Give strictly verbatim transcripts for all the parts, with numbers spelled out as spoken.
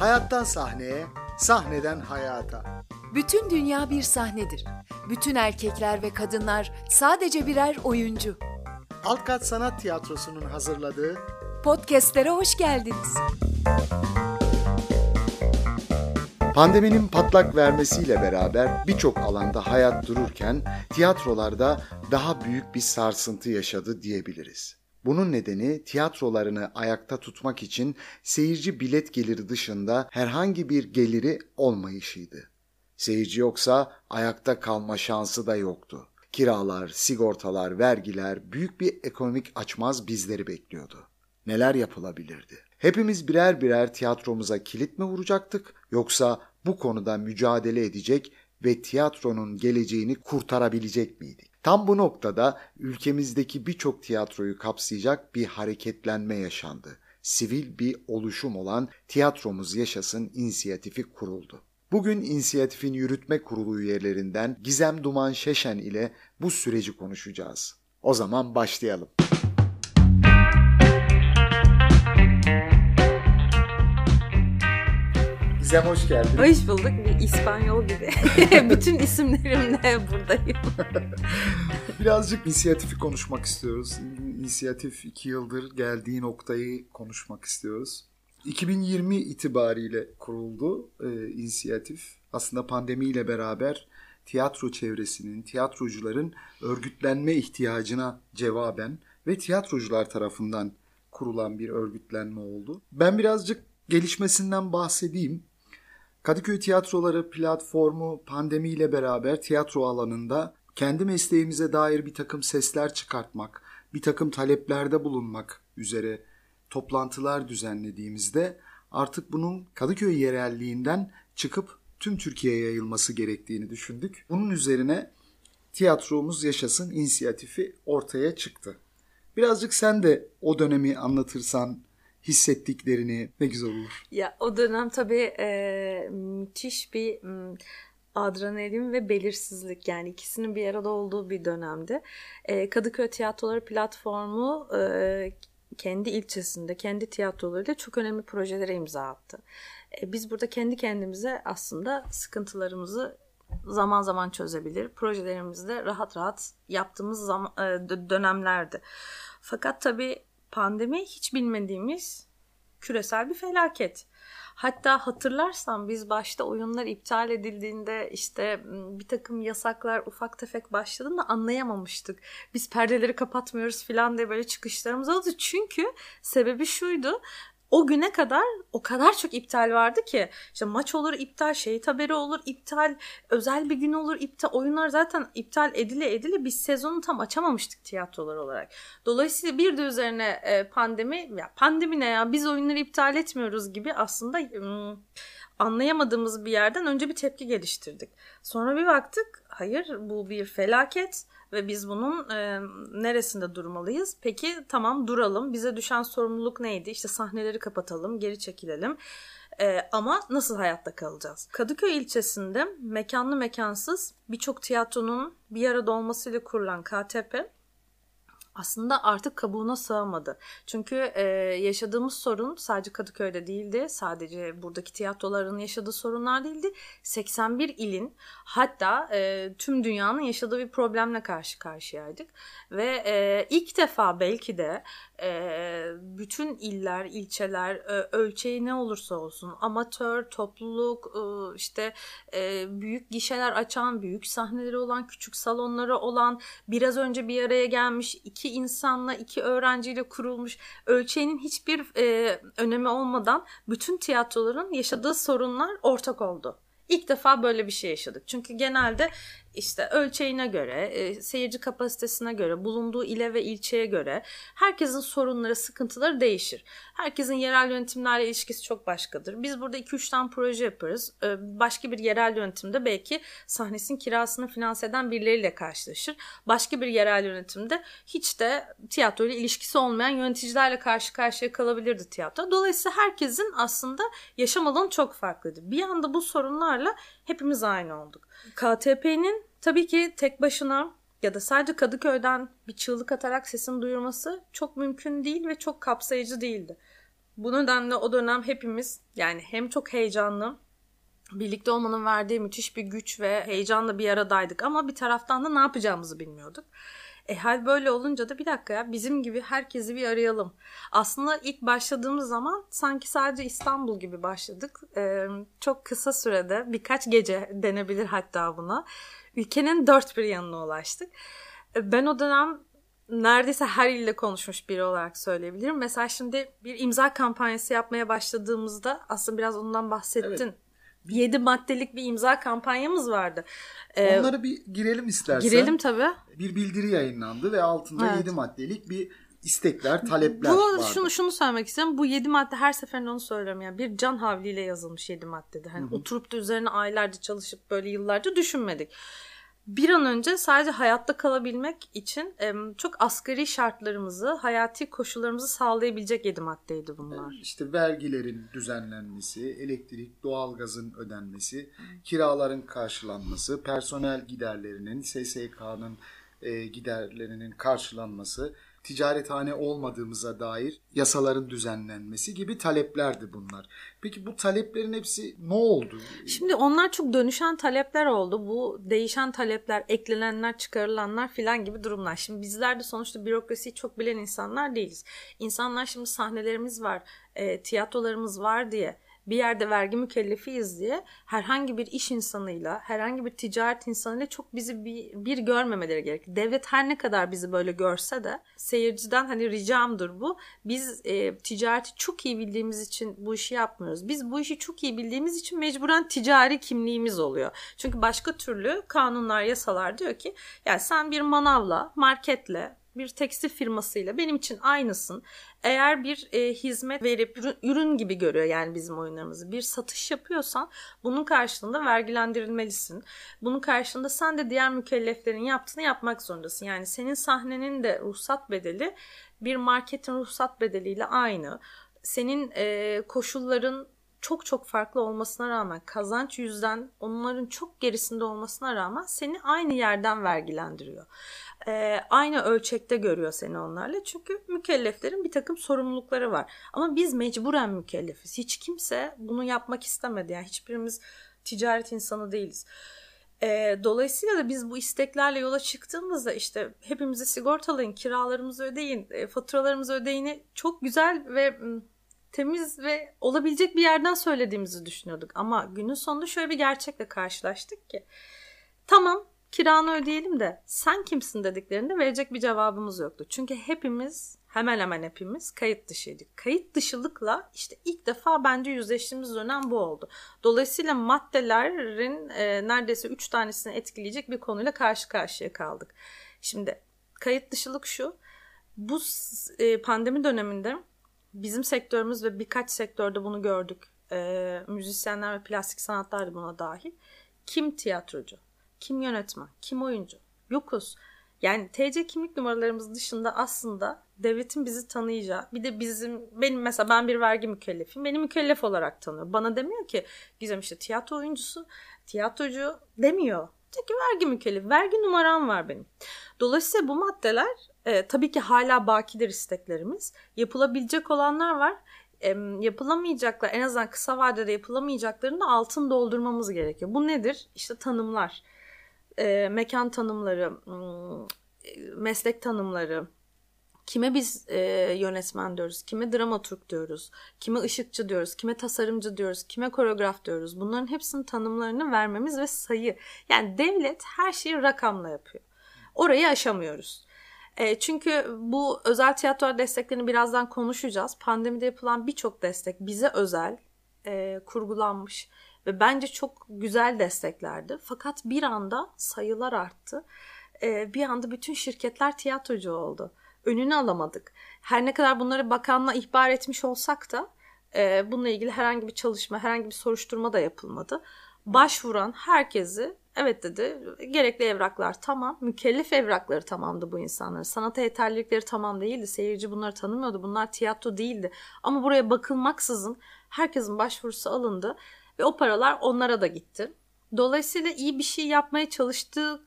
Hayattan sahneye, sahneden hayata. Bütün dünya bir sahnedir. Bütün erkekler ve kadınlar sadece birer oyuncu. Altkat Sanat Tiyatrosu'nun hazırladığı podcastlere hoş geldiniz. Pandeminin patlak vermesiyle beraber birçok alanda hayat dururken tiyatrolarda daha büyük bir sarsıntı yaşadı diyebiliriz. Bunun nedeni tiyatrolarını ayakta tutmak için seyirci bilet geliri dışında herhangi bir geliri olmayışıydı. Seyirci yoksa ayakta kalma şansı da yoktu. Kiralar, sigortalar, vergiler, büyük bir ekonomik açmaz bizleri bekliyordu. Neler yapılabilirdi? Hepimiz birer birer tiyatromuza kilit mi vuracaktık, yoksa bu konuda mücadele edecek ve tiyatronun geleceğini kurtarabilecek miydik? Tam bu noktada ülkemizdeki birçok tiyatroyu kapsayacak bir hareketlenme yaşandı. Sivil bir oluşum olan Tiyatromuz Yaşasın inisiyatifi kuruldu. Bugün inisiyatifin yürütme kurulu üyelerinden Gizem Duman Şeşen ile bu süreci konuşacağız. O zaman başlayalım. Gizem, hoş geldin. Hoş bulduk. Bir İspanyol gibi. Bütün isimlerimle buradayım. Birazcık inisiyatifi konuşmak istiyoruz. İnisiyatif iki yıldır geldiği noktayı konuşmak istiyoruz. iki bin yirmi itibariyle kuruldu e, inisiyatif. Aslında pandemiyle beraber tiyatro çevresinin, tiyatrocuların örgütlenme ihtiyacına cevaben ve tiyatrocular tarafından kurulan bir örgütlenme oldu. Ben birazcık gelişmesinden bahsedeyim. Kadıköy Tiyatroları platformu pandemiyle beraber tiyatro alanında kendi mesleğimize dair bir takım sesler çıkartmak, bir takım taleplerde bulunmak üzere toplantılar düzenlediğimizde artık bunun Kadıköy yerelliğinden çıkıp tüm Türkiye'ye yayılması gerektiğini düşündük. Bunun üzerine Tiyatromuz Yaşasın inisiyatifi ortaya çıktı. Birazcık sen de o dönemi anlatırsan, hissettiklerini, ne güzel olur. Ya o dönem tabii e, müthiş bir m, adrenalin ve belirsizlik, yani ikisinin bir arada olduğu bir dönemdi. E, Kadıköy Tiyatroları platformu e, kendi ilçesinde, kendi tiyatrolarıyla çok önemli projelere imza attı. E, biz burada kendi kendimize aslında sıkıntılarımızı zaman zaman çözebilir, projelerimizi de rahat rahat yaptığımız zaman, e, dönemlerdi. Fakat tabii pandemi hiç bilmediğimiz küresel bir felaket. Hatta hatırlarsan biz başta oyunlar iptal edildiğinde, işte bir takım yasaklar ufak tefek başladığında anlayamamıştık. Biz perdeleri kapatmıyoruz falan diye böyle çıkışlarımız oldu. Çünkü sebebi şuydu. O güne kadar o kadar çok iptal vardı ki, işte maç olur iptal, şehit haberi olur iptal, özel bir gün olur iptal. Oyunlar zaten iptal edile edile biz sezonu tam açamamıştık tiyatrolar olarak. Dolayısıyla bir de üzerine pandemi, ya pandemi ne ya, biz oyunları iptal etmiyoruz gibi aslında hmm, anlayamadığımız bir yerden önce bir tepki geliştirdik. Sonra bir baktık, hayır, bu bir felaket. Ve biz bunun e, neresinde durmalıyız? Peki tamam, duralım. Bize düşen sorumluluk neydi? İşte sahneleri kapatalım, geri çekilelim. E, ama nasıl hayatta kalacağız? Kadıköy ilçesinde mekanlı mekansız birçok tiyatronun bir arada olmasıyla kurulan K T P aslında artık kabuğuna sığamadı. Çünkü e, yaşadığımız sorun sadece Kadıköy'de değildi. Sadece buradaki tiyatroların yaşadığı sorunlar değildi. seksen bir ilin, hatta e, tüm dünyanın yaşadığı bir problemle karşı karşıyaydık. Ve e, ilk defa belki de e, bütün iller, ilçeler e, ölçeği ne olursa olsun amatör, topluluk, e, işte e, büyük gişeler açan, büyük sahneleri olan, küçük salonları olan, biraz önce bir araya gelmiş iki İki insanla, iki öğrenciyle kurulmuş, ölçeğinin hiçbir e, önemi olmadan bütün tiyatroların yaşadığı sorunlar ortak oldu. İlk defa böyle bir şey yaşadık. Çünkü genelde işte ölçeğine göre, e, seyirci kapasitesine göre, bulunduğu ile ve ilçeye göre herkesin sorunları, sıkıntıları değişir. Herkesin yerel yönetimlerle ilişkisi çok başkadır. Biz burada iki üç tane proje yaparız. E, başka bir yerel yönetimde belki sahnesinin kirasını finanse eden birileriyle karşılaşır. Başka bir yerel yönetimde hiç de tiyatro ile ilişkisi olmayan yöneticilerle karşı karşıya kalabilirdi tiyatro. Dolayısıyla herkesin aslında yaşam alanı çok farklıydı. Bir anda bu sorunlarla hepimiz aynı olduk. K T P'nin tabii ki tek başına ya da sadece Kadıköy'den bir çığlık atarak sesini duyurması çok mümkün değil ve çok kapsayıcı değildi. Bu nedenle o dönem hepimiz yani hem çok heyecanlı, birlikte olmanın verdiği müthiş bir güç ve heyecanla bir aradaydık ama bir taraftan da ne yapacağımızı bilmiyorduk. E hal böyle olunca da bir dakika ya bizim gibi herkesi bir arayalım. Aslında ilk başladığımız zaman sanki sadece İstanbul gibi başladık. Ee, çok kısa sürede birkaç gece denebilir hatta buna. Ülkenin dört bir yanına ulaştık. Ben o dönem neredeyse her ille konuşmuş biri olarak söyleyebilirim. Mesela şimdi bir imza kampanyası yapmaya başladığımızda aslında biraz ondan bahsettin. Evet. Yedi maddelik bir imza kampanyamız vardı. Ee, Onlara bir girelim istersen. Girelim tabii. Bir bildiri yayınlandı ve altında evet. yedi maddelik bir istekler, talepler Bu, vardı. Şunu, şunu söylemek istiyorum. Bu yedi madde her seferinde onu söylüyorum. Yani bir can havliyle yazılmış yedi maddede. Hani Hı-hı. oturup da üzerine aylarca çalışıp böyle yıllarca düşünmedik. Bir an önce sadece hayatta kalabilmek için çok asgari şartlarımızı, hayati koşullarımızı sağlayabilecek yedi maddeydi bunlar. İşte vergilerin düzenlenmesi, elektrik, doğalgazın ödenmesi, kiraların karşılanması, personel giderlerinin, S S K'nın giderlerinin karşılanması, ticarethane olmadığımıza dair yasaların düzenlenmesi gibi taleplerdi bunlar. Peki bu taleplerin hepsi ne oldu? Şimdi onlar çok dönüşen talepler oldu. Bu değişen talepler, eklenenler, çıkarılanlar filan gibi durumlar. Şimdi bizler de sonuçta bürokrasiyi çok bilen insanlar değiliz. İnsanlar şimdi sahnelerimiz var, e, tiyatrolarımız var diye, bir yerde vergi mükellefiyiz diye herhangi bir iş insanıyla, herhangi bir ticaret insanıyla çok bizi bir, bir görmemeleri gerek. Devlet her ne kadar bizi böyle görse de seyirciden hani ricamdır bu. Biz e, ticareti çok iyi bildiğimiz için bu işi yapmıyoruz. Biz bu işi çok iyi bildiğimiz için mecburen ticari kimliğimiz oluyor. Çünkü başka türlü kanunlar, yasalar diyor ki yani sen bir manavla, marketle, bir tekstil firmasıyla benim için aynısın. Eğer bir e, hizmet verip ürün, ürün gibi görüyor yani bizim oyunlarımızı. Bir satış yapıyorsan bunun karşılığında vergilendirilmelisin. Bunun karşılığında sen de diğer mükelleflerin yaptığını yapmak zorundasın. Yani senin sahnenin de ruhsat bedeli bir marketin ruhsat bedeliyle aynı. Senin e, koşulların çok çok farklı olmasına rağmen kazanç yüzden onların çok gerisinde olmasına rağmen seni aynı yerden vergilendiriyor. Ee, aynı ölçekte görüyor seni onlarla. Çünkü mükelleflerin bir takım sorumlulukları var. Ama biz mecburen mükellefiz. Hiç kimse bunu yapmak istemedi. Yani hiçbirimiz ticaret insanı değiliz. Ee, dolayısıyla da biz bu isteklerle yola çıktığımızda işte hepimizi sigortalayın, kiralarımızı ödeyin, faturalarımızı ödeyin. Çok güzel ve temiz ve olabilecek bir yerden söylediğimizi düşünüyorduk. Ama günün sonunda şöyle bir gerçekle karşılaştık ki tamam kiranı ödeyelim de sen kimsin dediklerinde verecek bir cevabımız yoktu. Çünkü hepimiz hemen hemen hepimiz kayıt dışıydık. Kayıt dışılıkla işte ilk defa bence yüzleştiğimiz dönem bu oldu. Dolayısıyla maddelerin e, neredeyse üç tanesini etkileyecek bir konuyla karşı karşıya kaldık. Şimdi kayıt dışılık şu. Bu e, pandemi döneminde bizim sektörümüz ve birkaç sektörde bunu gördük. E, müzisyenler ve plastik sanatlar da buna dahil. Kim tiyatrocu? Kim yönetmen? Kim oyuncu? Yokuz. Yani T C kimlik numaralarımız dışında aslında devletin bizi tanıyacağı, bir de bizim, benim mesela ben bir vergi mükellefim. Beni mükellef olarak tanıyor. Bana demiyor ki Gizem işte tiyatro oyuncusu, tiyatrocu demiyor. Diyor ki vergi mükellef, vergi numaram var benim. Dolayısıyla bu maddeler e, tabii ki hala bakidir isteklerimiz. Yapılabilecek olanlar var. E, yapılamayacaklar, en azından kısa vadede yapılamayacaklarını da altın doldurmamız gerekiyor. Bu nedir? İşte tanımlar. E, mekan tanımları, meslek tanımları, kime biz e, yönetmen diyoruz, kime dramaturg diyoruz, kime ışıkçı diyoruz, kime tasarımcı diyoruz, kime koreograf diyoruz. Bunların hepsinin tanımlarını vermemiz ve sayı. Yani devlet her şeyi rakamla yapıyor. Orayı aşamıyoruz. E, çünkü bu özel tiyatro desteklerini birazdan konuşacağız. Pandemide yapılan birçok destek bize özel e, kurgulanmış ve bence çok güzel desteklerdi. Fakat bir anda sayılar arttı. Ee, bir anda bütün şirketler tiyatrocu oldu. Önünü alamadık. Her ne kadar bunları bakanlığa ihbar etmiş olsak da e, bununla ilgili herhangi bir çalışma, herhangi bir soruşturma da yapılmadı. Başvuran herkesi evet dedi, gerekli evraklar tamam, mükellef evrakları tamamdı bu insanların. Sanata yeterlilikleri tamam değildi, seyirci bunları tanımıyordu, bunlar tiyatro değildi. Ama buraya bakılmaksızın herkesin başvurusu alındı. Ve o paralar onlara da gitti. Dolayısıyla iyi bir şey yapmaya çalıştığı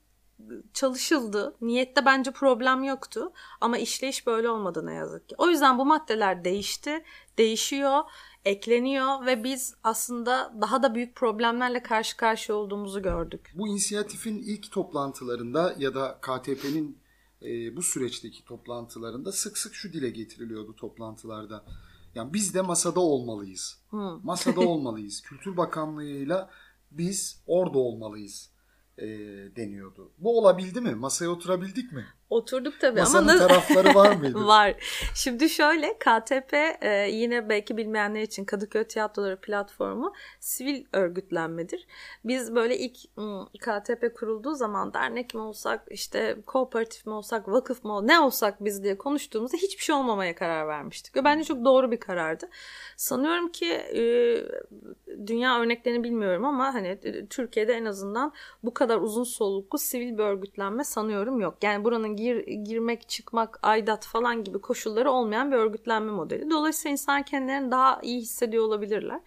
çalışıldı. Niyette bence problem yoktu. Ama işleyiş böyle olmadı ne yazık ki. O yüzden bu maddeler değişti, değişiyor, ekleniyor ve biz aslında daha da büyük problemlerle karşı karşıya olduğumuzu gördük. Bu inisiyatifin ilk toplantılarında ya da K T P'nin e, bu süreçteki toplantılarında sık sık şu dile getiriliyordu toplantılarda. Yani biz de masada olmalıyız. Hmm. Masada olmalıyız. Kültür Bakanlığı'yla biz orada olmalıyız e, deniyordu. Bu olabildi mi? Masaya oturabildik mi? Oturduk tabii. Masanın ama tarafları var mıydı? Var. Şimdi şöyle, K T P e, yine belki bilmeyenler için Kadıköy Tiyatroları platformu sivil örgütlenmedir. Biz böyle ilk ım, K T P kurulduğu zaman dernek mi olsak, işte kooperatif mi olsak, vakıf mı olsak, ne olsak biz diye konuştuğumuzda hiçbir şey olmamaya karar vermiştik. Ve bence çok doğru bir karardı. Sanıyorum ki e, dünya örneklerini bilmiyorum ama hani Türkiye'de en azından bu kadar uzun soluklu sivil bir örgütlenme sanıyorum yok. Yani buranın Gir, girmek, çıkmak, aidat falan gibi koşulları olmayan bir örgütlenme modeli. Dolayısıyla insan kendilerini daha iyi hissediyor olabilirler.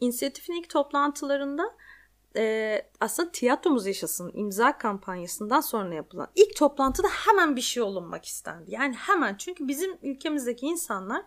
İnisiyatifin ilk toplantılarında e, aslında Tiyatromuz Yaşasın imza kampanyasından sonra yapılan ilk toplantıda hemen bir şey olunmak istendi. Yani hemen, çünkü bizim ülkemizdeki insanlar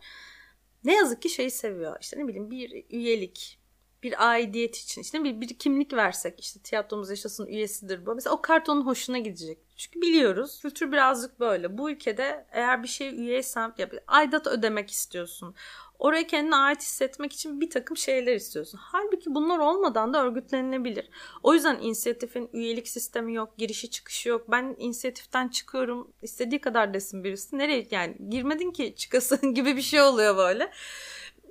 ne yazık ki şeyi seviyor. İşte ne bileyim, bir üyelik, bir aidiyet için işte bir, bir kimlik versek, işte Tiyatromuz Yaşasın üyesidir bu. Mesela o kart onun hoşuna gidecek. Çünkü biliyoruz kültür birazcık böyle. Bu ülkede eğer bir şeye üyeysem ya bir aidat ödemek istiyorsun. Oraya kendine ait hissetmek için bir takım şeyler istiyorsun. Halbuki bunlar olmadan da örgütlenilebilir. O yüzden inisiyatifin üyelik sistemi yok, girişi çıkışı yok. Ben inisiyatiften çıkıyorum, istediği kadar desin birisi. Nereye yani girmedin ki çıkasın gibi bir şey oluyor böyle.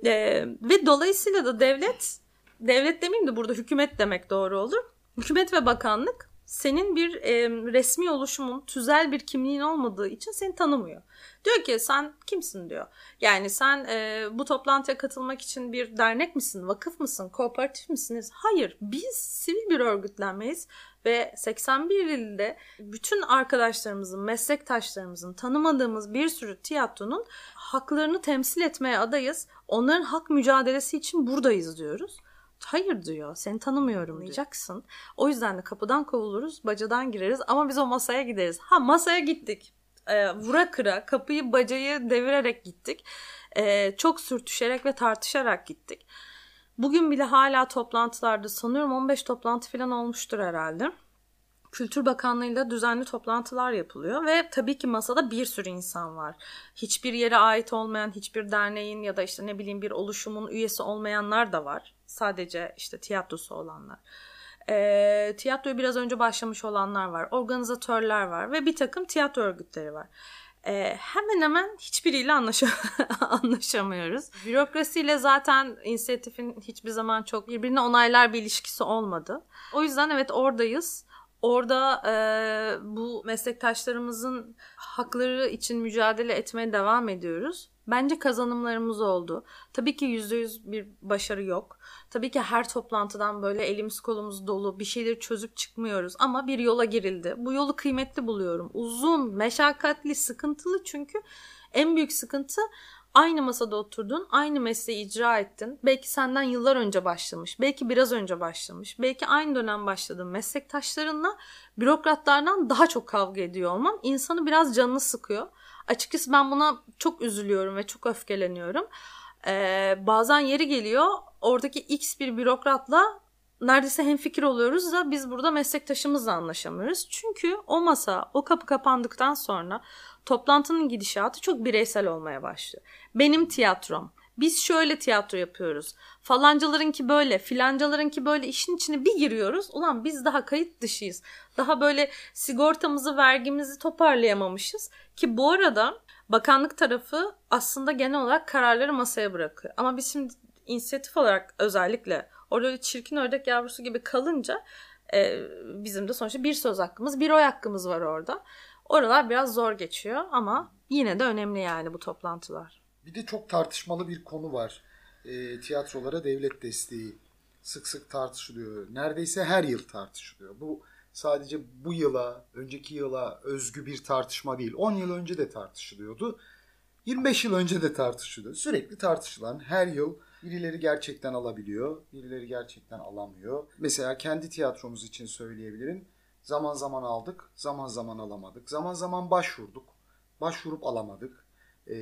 Ee, ve dolayısıyla da devlet, devlet demeyeyim de burada hükümet demek doğru olur. Hükümet ve bakanlık senin bir e, resmi oluşumun, tüzel bir kimliğin olmadığı için seni tanımıyor. Diyor ki sen kimsin diyor. Yani sen e, bu toplantıya katılmak için bir dernek misin, vakıf mısın, kooperatif misiniz? Hayır, biz sivil bir örgütlenmeyiz ve seksen bir ilde bütün arkadaşlarımızın, meslektaşlarımızın, tanımadığımız bir sürü tiyatronun haklarını temsil etmeye adayız. Onların hak mücadelesi için buradayız diyoruz. Hayır diyor, seni tanımıyorum diyeceksin. O yüzden de kapıdan kovuluruz, bacadan gireriz ama biz o masaya gideriz. Ha, masaya gittik. E, vura kıra, kapıyı bacayı devirerek gittik. E, çok sürtüşerek ve tartışarak gittik. Bugün bile hala toplantılarda, sanıyorum on beş toplantı falan olmuştur herhalde. Kültür Bakanlığı'yla düzenli toplantılar yapılıyor ve tabii ki masada bir sürü insan var. Hiçbir yere ait olmayan, hiçbir derneğin ya da işte ne bileyim bir oluşumun üyesi olmayanlar da var. Sadece işte tiyatrosu olanlar. E, tiyatroya biraz önce başlamış olanlar var. Organizatörler var ve bir takım tiyatro örgütleri var. E, hemen hemen hiçbiriyle anlaşam- anlaşamıyoruz. Bürokrasiyle zaten inisiyatifin hiçbir zaman çok birbirine onaylar bir ilişkisi olmadı. O yüzden evet oradayız. Orada e, bu meslektaşlarımızın hakları için mücadele etmeye devam ediyoruz. Bence kazanımlarımız oldu. Tabii ki yüzde yüz bir başarı yok. Tabii ki her toplantıdan böyle elimiz kolumuz dolu bir şeyleri çözüp çıkmıyoruz. Ama bir yola girildi. Bu yolu kıymetli buluyorum. Uzun, meşakkatli, sıkıntılı, çünkü en büyük sıkıntı aynı masada oturdun, aynı mesleği icra ettin. Belki senden yıllar önce başlamış, belki biraz önce başlamış, belki aynı dönem başladığın meslektaşlarınla bürokratlardan daha çok kavga ediyor olman insanı biraz canını sıkıyor. Açıkçası ben buna çok üzülüyorum ve çok öfkeleniyorum. Ee, bazen yeri geliyor oradaki X bir bürokratla neredeyse hemfikir oluyoruz da biz burada meslektaşımızla anlaşamıyoruz. Çünkü o masa, o kapı kapandıktan sonra toplantının gidişatı çok bireysel olmaya başlıyor. Benim tiyatrom, biz şöyle tiyatro yapıyoruz, falancalarınki böyle, filancalarınki böyle, işin içine bir giriyoruz. Ulan biz daha kayıt dışıyız, daha böyle sigortamızı, vergimizi toparlayamamışız ki bu arada bakanlık tarafı aslında genel olarak kararları masaya bırakıyor. Ama biz şimdi inisiyatif olarak özellikle orada öyle çirkin ördek yavrusu gibi kalınca e, bizim de sonuçta bir söz hakkımız, bir oy hakkımız var orada. Oralar biraz zor geçiyor ama yine de önemli yani bu toplantılar. Bir de çok tartışmalı bir konu var. E, tiyatrolara devlet desteği sık sık tartışılıyor. Neredeyse her yıl tartışılıyor. Bu sadece bu yıla, önceki yıla özgü bir tartışma değil. on yıl önce de tartışılıyordu. yirmi beş yıl önce de tartışılıyor. Sürekli tartışılan, her yıl birileri gerçekten alabiliyor, birileri gerçekten alamıyor. Mesela kendi tiyatromuz için söyleyebilirim. Zaman zaman aldık, zaman zaman alamadık. Zaman zaman başvurduk, başvurup alamadık. Ee,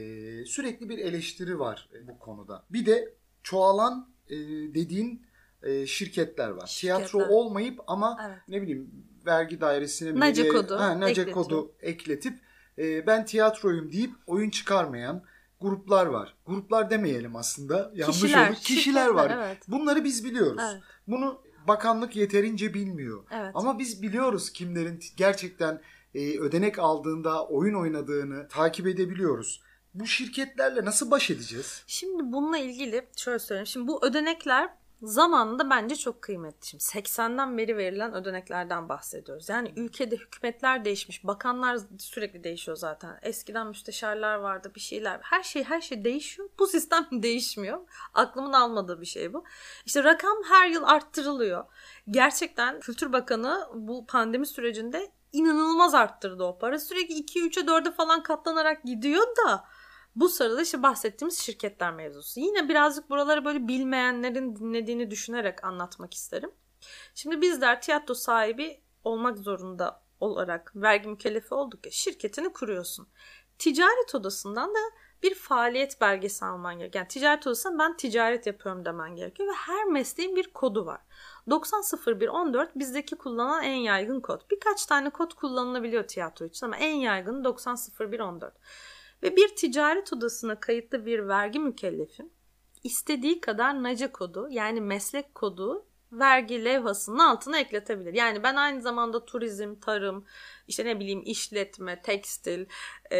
sürekli bir eleştiri var bu konuda. Bir de çoğalan e, dediğin e, şirketler var. Şirketler. Tiyatro olmayıp ama evet. ne bileyim vergi dairesine nace kodu, ha, nace kodu ekletip e, ben tiyatroyum deyip oyun çıkarmayan gruplar var. Gruplar demeyelim aslında. Yanlış kişiler, olur. Kişiler var. Evet. Bunları biz biliyoruz. Evet. Bunu bakanlık yeterince bilmiyor. Evet. Ama biz biliyoruz kimlerin gerçekten e, ödenek aldığında oyun oynadığını takip edebiliyoruz. Bu şirketlerle nasıl baş edeceğiz? Şimdi bununla ilgili şöyle söyleyeyim. Şimdi bu ödenekler zamanında bence çok kıymetli. Şimdi seksenden beri verilen ödeneklerden bahsediyoruz. Yani ülkede hükümetler değişmiş. Bakanlar sürekli değişiyor zaten. Eskiden müsteşarlar vardı, bir şeyler. Her şey her şey değişiyor. Bu sistem değişmiyor. Aklımın almadığı bir şey bu. İşte rakam her yıl arttırılıyor. Gerçekten Kültür Bakanı bu pandemi sürecinde inanılmaz arttırdı o para. Sürekli ikiye üçe dörde falan katlanarak gidiyor da bu sırada işte bahsettiğimiz şirketler mevzusu. Yine birazcık buraları böyle bilmeyenlerin dinlediğini düşünerek anlatmak isterim. Şimdi bizler tiyatro sahibi olmak zorunda olarak vergi mükellefi olduk ya, şirketini kuruyorsun. Ticaret odasından da bir faaliyet belgesi alman gerekiyor. Yani ticaret odasından ben ticaret yapıyorum demen gerekiyor ve her mesleğin bir kodu var. doksan sıfır bir on dört bizdeki kullanılan en yaygın kod. Birkaç tane kod kullanılabiliyor tiyatro için ama en yaygını doksan sıfır bir on dört. Ve bir ticaret odasına kayıtlı bir vergi mükellefi istediği kadar nace kodu, yani meslek kodu vergi levhasının altına ekletebilir. Yani ben aynı zamanda turizm, tarım, işte ne bileyim işletme, tekstil,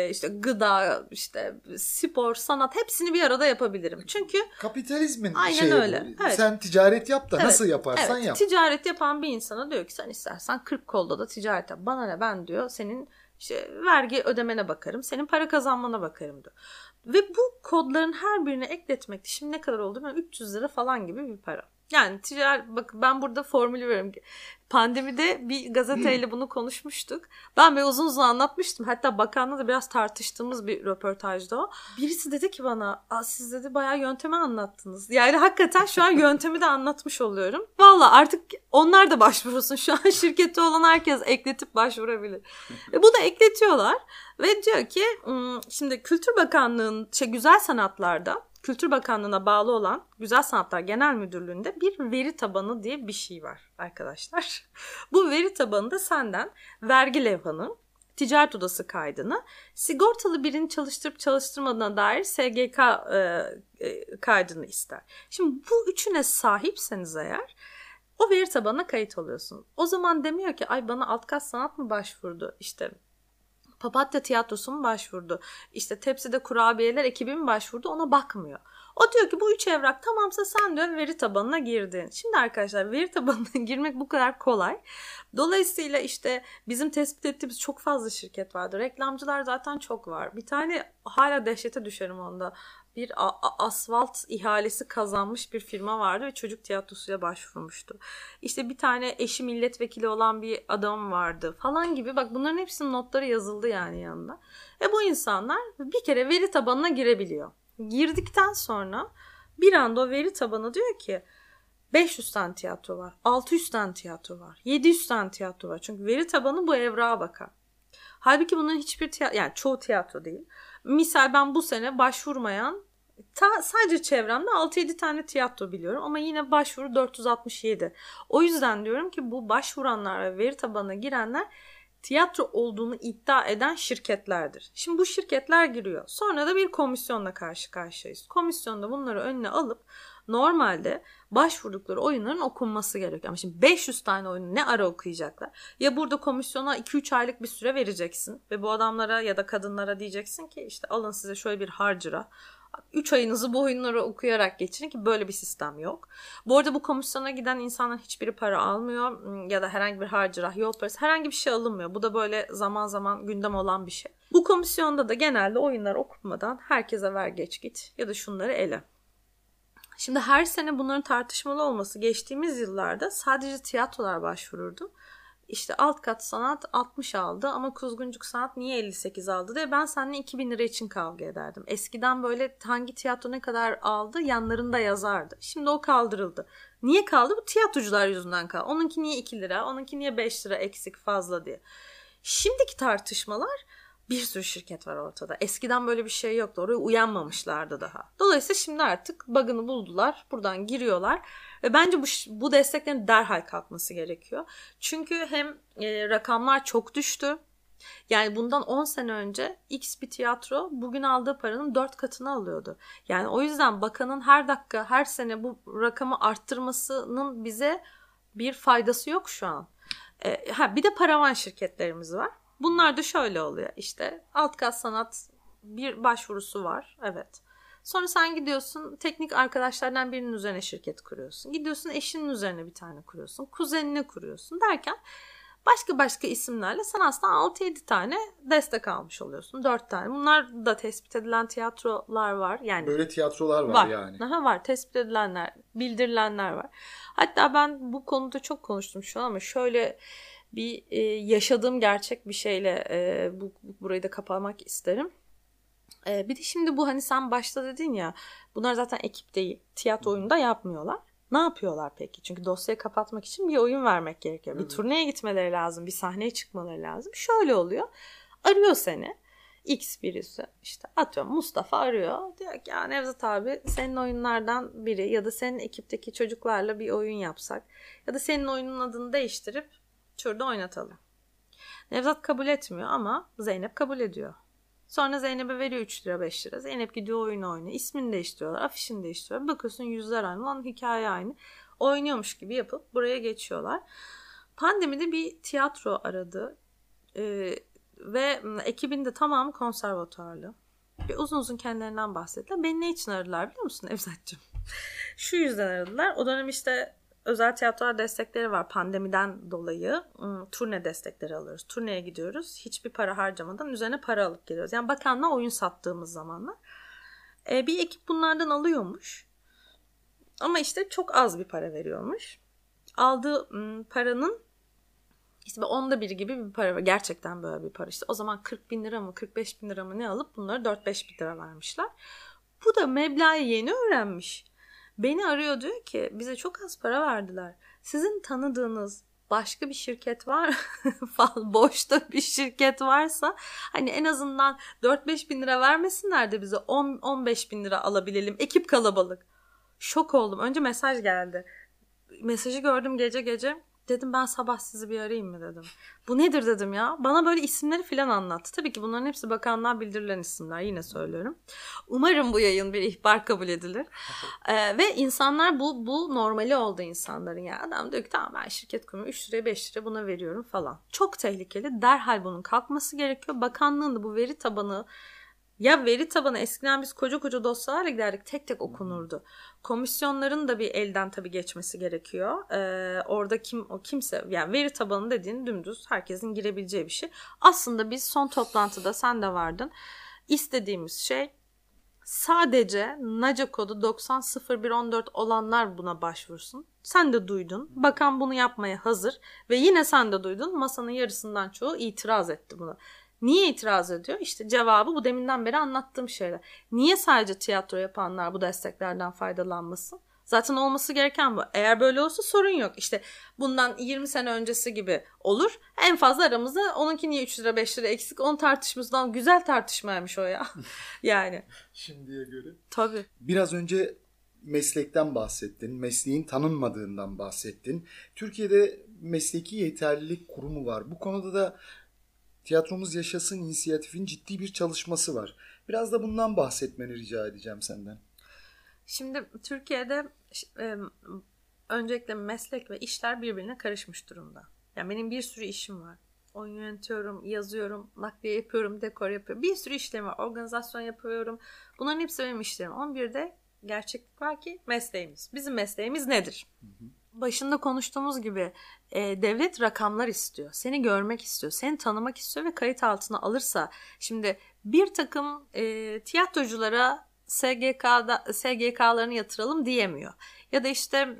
işte gıda, işte spor, sanat hepsini bir arada yapabilirim. Çünkü kapitalizmin aynen şeyi öyle. Evet. Sen ticaret yap da evet. nasıl yaparsan evet. yap. Ticaret yapan bir insana diyor ki sen istersen kırk kolda da ticaret yap. Bana ne, ben diyor senin İşte vergi ödemene bakarım, senin para kazanmana bakarım diyor. Ve bu kodların her birine ekletmek şimdi ne kadar oldu? Yani üç yüz lira falan gibi bir para. Yani ticaret, bak ben burada formülü veriyorum. Pandemide bir gazeteyle bunu konuşmuştuk. Ben böyle uzun uzun anlatmıştım. Hatta bakanla da biraz tartıştığımız bir röportajda o. Birisi dedi ki bana, siz dedi bayağı yöntemi anlattınız. Yani hakikaten şu an yöntemi de anlatmış oluyorum. Valla artık onlar da başvursun. Şu an şirketi olan herkes ekletip başvurabilir. Ve bunu ekletiyorlar. Ve diyor ki şimdi Kültür Bakanlığı'nın şey, güzel sanatlarda, Kültür Bakanlığı'na bağlı olan Güzel Sanatlar Genel Müdürlüğü'nde bir veri tabanı diye bir şey var arkadaşlar. Bu veri tabanında senden vergi levhanı, ticaret odası kaydını, sigortalı birini çalıştırıp çalıştırmadığına dair S G K e, e, kaydını ister. Şimdi bu üçüne sahipseniz eğer o veri tabanına kayıt oluyorsunuz. O zaman demiyor ki ay bana Altkat Sanat mı başvurdu işte. Papatya tiyatrosu mu başvurdu? İşte tepside kurabiyeler ekibi mi başvurdu? Ona bakmıyor. O diyor ki bu üç evrak tamamsa sen diyor veri tabanına girdin. Şimdi arkadaşlar veri tabanına girmek bu kadar kolay. Dolayısıyla işte bizim tespit ettiğimiz çok fazla şirket vardı. Reklamcılar zaten çok var. Bir tane hala dehşete düşerim onda. Bir asfalt ihalesi kazanmış bir firma vardı ve çocuk tiyatrosuyla başvurmuştu. İşte bir tane eşi milletvekili olan bir adam vardı falan gibi. Bak bunların hepsinin notları yazıldı yani yanında. Ve bu insanlar bir kere veri tabanına girebiliyor. Girdikten sonra bir anda o veri tabanı diyor ki beş yüz tane tiyatro var, altı yüz tane tiyatro var, yedi yüz tane tiyatro var. Çünkü veri tabanı bu evrağa bakar. Halbuki bunların hiçbir tiyatro, yani çoğu tiyatro değil. Misal ben bu sene başvurmayan ta, sadece çevremde altı yedi tane tiyatro biliyorum ama yine başvuru dört yüz altmış yedi. O yüzden diyorum ki bu başvuranlar ve veri tabanına girenler tiyatro olduğunu iddia eden şirketlerdir. Şimdi bu şirketler giriyor. Sonra da bir komisyonla karşı karşıyayız. Komisyonda bunları önüne alıp normalde başvurdukları oyunların okunması gerekiyor. Ama şimdi beş yüz tane oyunu ne ara okuyacaklar? Ya burada komisyona iki üç aylık bir süre vereceksin ve bu adamlara ya da kadınlara diyeceksin ki işte alın size şöyle bir harcıra. üç ayınızı bu oyunları okuyarak geçirin ki böyle bir sistem yok. Bu arada bu komisyona giden insanların hiçbiri para almıyor ya da herhangi bir harcırah, yol parası, herhangi bir şey alınmıyor. Bu da böyle zaman zaman gündem olan bir şey. Bu komisyonda da genelde oyunlar okunmadan herkese ver geç git ya da şunları ele. Şimdi her sene bunların tartışmalı olması, geçtiğimiz yıllarda sadece tiyatrolar başvururdu. İşte Altkat Sanat altmış aldı ama Kuzguncuk Sanat niye elli sekiz aldı diye ben seninle iki bin lira için kavga ederdim. Eskiden böyle hangi tiyatro ne kadar aldı yanlarında yazardı. Şimdi o kaldırıldı. Niye kaldı? Bu tiyatrocular yüzünden kaldı. Onunki niye iki lira, onunki niye beş lira eksik fazla diye. Şimdiki tartışmalar, bir sürü şirket var ortada. Eskiden böyle bir şey yoktu. Oraya uyanmamışlardı daha. Dolayısıyla şimdi artık bug'ını buldular. Buradan giriyorlar. Ve bence bu, bu desteklerin derhal kalkması gerekiyor. Çünkü hem e, rakamlar çok düştü. Yani bundan on sene önce X bir tiyatro bugün aldığı paranın dört katını alıyordu. Yani o yüzden bakanın her dakika, her sene bu rakamı arttırmasının bize bir faydası yok şu an. E, ha, bir de paravan şirketlerimiz var. Bunlar da şöyle oluyor işte. Altkat Sanat bir başvurusu var. Evet. Sonra sen gidiyorsun teknik arkadaşlardan birinin üzerine şirket kuruyorsun. Gidiyorsun eşinin üzerine bir tane kuruyorsun. Kuzenine kuruyorsun derken başka başka isimlerle sen aslında altı yedi tane destek almış oluyorsun. dört tane. Bunlar da tespit edilen tiyatrolar var. Yani böyle tiyatrolar var, var yani. Daha var. Tespit edilenler, bildirilenler var. Hatta ben bu konuda çok konuştum şu an ama şöyle... Bir e, yaşadığım gerçek bir şeyle e, bu, bu burayı da kapamak isterim. E, bir de şimdi bu hani sen başta dedin ya, bunlar zaten ekip değil, tiyatro oyununda yapmıyorlar. Ne yapıyorlar peki? Çünkü dosyayı kapatmak için bir oyun vermek gerekiyor. Bir turneye gitmeleri lazım, bir sahneye çıkmaları lazım. Şöyle oluyor, arıyor seni X birisi, işte atıyorum Mustafa arıyor. Diyor ki ya Nevzat abi senin oyunlardan biri ya da senin ekipteki çocuklarla bir oyun yapsak ya da senin oyunun adını değiştirip şurada oynatalım. Nevzat kabul etmiyor ama Zeynep kabul ediyor. Sonra Zeynep'e veriyor üç lira beş lira. Zeynep gidiyor oyunu oynuyor. İsmini değiştiriyorlar. Afişini değiştiriyorlar. Bakıyorsun yüzler aynı. Lan hikaye aynı. Oynuyormuş gibi yapıp buraya geçiyorlar. Pandemide bir tiyatro aradı. Ee, ve ekibin de tamamı konservatuarlı. Bir uzun uzun kendilerinden bahsettiler. Beni ne için aradılar biliyor musun Nevzat'cığım? Şu yüzden aradılar. O dönem işte özel tiyatrolar destekleri var pandemiden dolayı. Turne destekleri alıyoruz. Turneye gidiyoruz. Hiçbir para harcamadan üzerine para alıp geliyoruz. Yani bakanla oyun sattığımız zamanlar. Ee, bir ekip bunlardan alıyormuş. Ama işte çok az bir para veriyormuş. Aldığı paranın işte onda bir gibi bir para var. Gerçekten böyle bir para. İşte o zaman kırk bin lira mı kırk beş bin lira mı ne alıp bunları dört beş bin lira vermişler. Bu da meblağı yeni öğrenmiş. Beni arıyor diyor ki bize çok az para verdiler. Sizin tanıdığınız başka bir şirket var boşta bir şirket varsa hani en azından dört beş bin lira vermesinler de bize on on beş bin lira alabilelim. Ekip kalabalık. Şok oldum. Önce mesaj geldi. Mesajı gördüm gece gece. Dedim ben sabah sizi bir arayayım mı dedim. Bu nedir dedim ya. Bana böyle isimleri falan anlattı. Tabii ki bunların hepsi bakanlığa bildirilen isimler. Yine söylüyorum. Umarım bu yayın bir ihbar kabul edilir. ee, ve insanlar bu bu normali oldu insanların ya. Adam diyor ki tamam ben şirket kurumu üç liraya beş liraya buna veriyorum falan. Çok tehlikeli. Derhal bunun kalkması gerekiyor. Bakanlığın da bu veri tabanı ya veri tabanı eskiden biz koca koca dosyalarla giderdik tek tek okunurdu. Komisyonların da bir elden tabii geçmesi gerekiyor. Ee, orada kim o kimse yani veri tabanı dediğin dümdüz herkesin girebileceği bir şey. Aslında biz son toplantıda sen de vardın. İstediğimiz şey sadece N A C E kodu doksan sıfır bir on dört olanlar buna başvursun. Sen de duydun. Bakan bunu yapmaya hazır ve yine sen de duydun. Masanın yarısından çoğu itiraz etti buna. Niye itiraz ediyor? İşte cevabı bu deminden beri anlattığım şeyler. Niye sadece tiyatro yapanlar bu desteklerden faydalanmasın? Zaten olması gereken bu. Eğer böyle olsa sorun yok. İşte bundan yirmi sene öncesi gibi olur. En fazla aramızda onunki niye üç lira beş lira eksik? Onun tartışmasından güzel tartışmaymış o ya. Yani. Şimdiye göre. Tabii. Biraz önce meslekten bahsettin. Mesleğin tanınmadığından bahsettin. Türkiye'de Mesleki Yeterlilik Kurumu var. Bu konuda da Tiyatromuz Yaşasın inisiyatifin ciddi bir çalışması var. Biraz da bundan bahsetmeni rica edeceğim senden. Şimdi Türkiye'de e, öncelikle meslek ve işler birbirine karışmış durumda. Yani benim bir sürü işim var. Oyun yönetiyorum, yazıyorum, nakliye yapıyorum, dekor yapıyorum. Bir sürü işlerim var. Organizasyon yapıyorum. Bunların hepsi benim işlerim. on birde gerçeklik var ki mesleğimiz. Bizim mesleğimiz nedir? Hı hı. Başında konuştuğumuz gibi e, devlet rakamlar istiyor. Seni görmek istiyor. Seni tanımak istiyor ve kayıt altına alırsa. Şimdi bir takım e, tiyatroculara S G K'da S G K'larını yatıralım diyemiyor. Ya da işte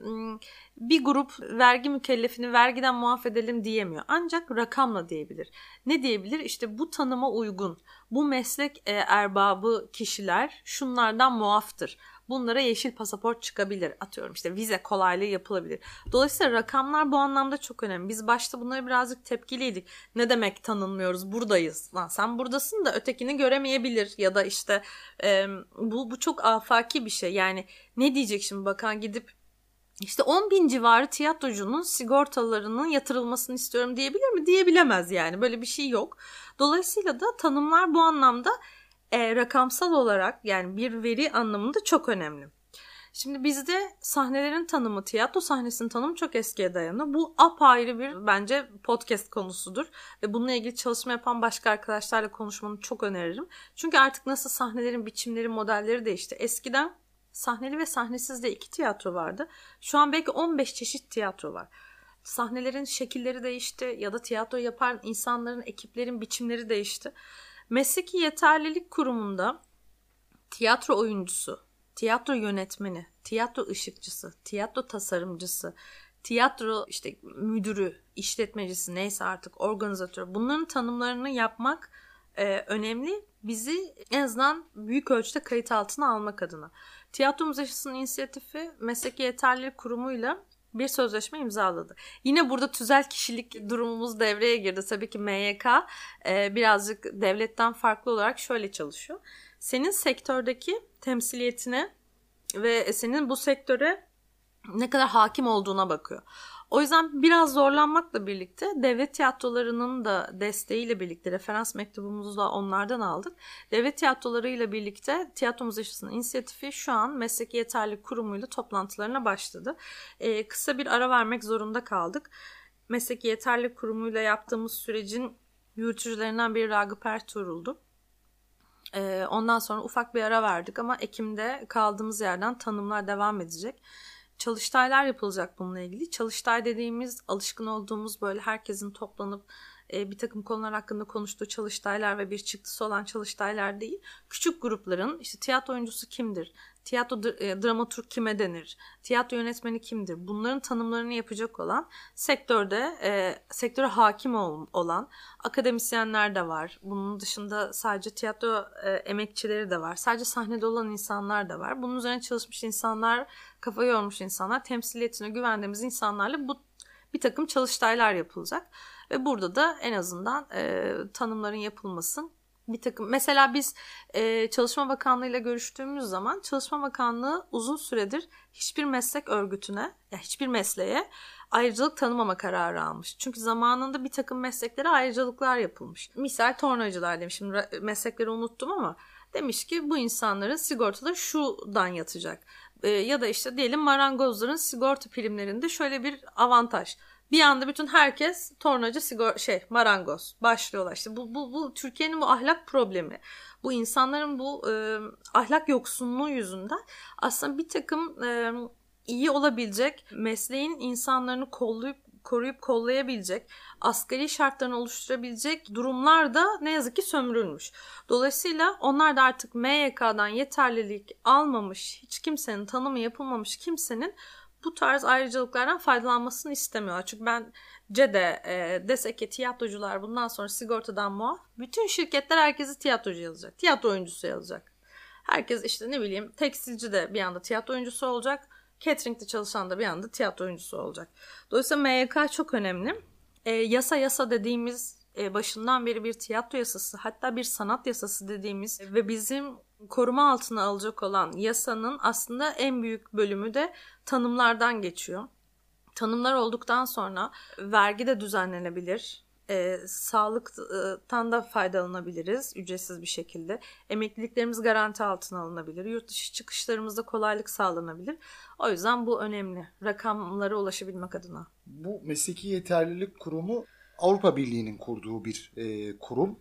bir grup vergi mükellefini vergiden muaf edelim diyemiyor. Ancak rakamla diyebilir. Ne diyebilir? İşte bu tanıma uygun, bu meslek erbabı kişiler şunlardan muaftır. Bunlara yeşil pasaport çıkabilir. Atıyorum işte vize kolaylığı yapılabilir. Dolayısıyla rakamlar bu anlamda çok önemli. Biz başta bunlara birazcık tepkiliydik. Ne demek tanınmıyoruz, buradayız. Lan sen buradasın da ötekini göremeyebilir. Ya da işte e, bu, bu çok afaki bir şey. Yani ne diyecek şimdi bakan gidip işte on bin civarı tiyatrocunun sigortalarının yatırılmasını istiyorum diyebilir mi? Diyebilemez yani. Böyle bir şey yok. Dolayısıyla da tanımlar bu anlamda E, rakamsal olarak yani bir veri anlamında çok önemli. Şimdi bizde sahnelerin tanımı, tiyatro sahnesinin tanımı çok eskiye dayanıyor. Bu apayrı bir bence podcast konusudur. Ve bununla ilgili çalışma yapan başka arkadaşlarla konuşmanı çok öneririm. Çünkü artık nasıl sahnelerin biçimleri, modelleri değişti. Eskiden sahneli ve sahnesiz de iki tiyatro vardı. Şu an belki on beş çeşit tiyatro var. Sahnelerin şekilleri değişti ya da tiyatro yapan insanların, ekiplerin biçimleri değişti. Mesleki Yeterlilik Kurumu'nda tiyatro oyuncusu, tiyatro yönetmeni, tiyatro ışıkçısı, tiyatro tasarımcısı, tiyatro işte müdürü, işletmecisi neyse artık organizatör, bunların tanımlarını yapmak e, önemli. Bizi en azından büyük ölçüde kayıt altına almak adına. Tiyatromuz Yaşasın inisiyatifi Mesleki Yeterlilik Kurumu'yla bir sözleşme imzaladı. Yine burada tüzel kişilik durumumuz devreye girdi. Tabii ki M Y K e, birazcık devletten farklı olarak şöyle çalışıyor. Senin sektördeki temsiliyetine ve senin bu sektöre ne kadar hakim olduğuna bakıyor. O yüzden biraz zorlanmakla birlikte devlet tiyatrolarının da desteğiyle birlikte referans mektubumuzu da onlardan aldık. Devlet tiyatrolarıyla birlikte Tiyatromuz Yaşasın inisiyatifi şu an Mesleki Yeterlilik Kurumu'yla toplantılarına başladı. Ee, kısa bir ara vermek zorunda kaldık. Mesleki Yeterlilik Kurumu'yla yaptığımız sürecin yürütücülerinden biri Ragıp Ertuğrul'du. Ee, ondan sonra ufak bir ara verdik ama Ekim'de kaldığımız yerden tanımlar devam edecek. Çalıştaylar yapılacak bununla ilgili. Çalıştay dediğimiz alışkın olduğumuz böyle herkesin toplanıp e, bir takım konular hakkında konuştuğu çalıştaylar ve bir çıktısı olan çalıştaylar değil. Küçük grupların işte tiyatro oyuncusu kimdir? Tiyatro e, dramaturg kime denir? Tiyatro yönetmeni kimdir? Bunların tanımlarını yapacak olan sektörde e, sektöre hakim ol, olan akademisyenler de var. Bunun dışında sadece tiyatro e, emekçileri de var. Sadece sahnede olan insanlar da var. Bunun üzerine çalışmış insanlar, kafa yormuş insanlar, temsiliyetine güvendiğimiz insanlarla bu bir takım çalıştaylar yapılacak. Ve burada da en azından e, tanımların yapılmasın. Bir takım mesela biz e, Çalışma Bakanlığı ile görüştüğümüz zaman Çalışma Bakanlığı uzun süredir hiçbir meslek örgütüne, yani hiçbir mesleğe ayrıcalık tanımama kararı almış. Çünkü zamanında bir takım mesleklere ayrıcalıklar yapılmış. Misal tornacılar demişim, meslekleri unuttum ama demiş ki bu insanların sigortaları şuradan yatacak. E, ya da işte diyelim marangozların sigorta primlerinde şöyle bir avantaj. Bir anda bütün herkes tornacı, sigor- şey, marangoz başlıyorlar. İşte bu, bu, bu Türkiye'nin bu ahlak problemi, bu insanların bu e, ahlak yoksunluğu yüzünden aslında bir takım e, iyi olabilecek mesleğin insanlarını kollayıp, koruyup kollayabilecek, asgari şartlarını oluşturabilecek durumlar da ne yazık ki sömürülmüş. Dolayısıyla onlar da artık M Y K'dan yeterlilik almamış, hiç kimsenin tanımı yapılmamış kimsenin bu tarz ayrıcalıklardan faydalanmasını istemiyorlar. Çünkü bence de e, desek ki tiyatrocular bundan sonra sigortadan muaf. Bütün şirketler herkesi tiyatrocu yazacak. Tiyatro oyuncusu yazacak. Herkes işte ne bileyim tekstilci de bir anda tiyatro oyuncusu olacak. Catering'de çalışan da bir anda tiyatro oyuncusu olacak. Dolayısıyla M Y K çok önemli. E, yasa yasa dediğimiz e, başından beri bir tiyatro yasası hatta bir sanat yasası dediğimiz ve bizim koruma altına alacak olan yasanın aslında en büyük bölümü de tanımlardan geçiyor. Tanımlar olduktan sonra vergi de düzenlenebilir. E, sağlıktan da faydalanabiliriz ücretsiz bir şekilde. Emekliliklerimiz garanti altına alınabilir. Yurt dışı çıkışlarımızda kolaylık sağlanabilir. O yüzden bu önemli. Rakamlara ulaşabilmek adına. Bu Mesleki Yeterlilik Kurumu Avrupa Birliği'nin kurduğu bir e, kurum.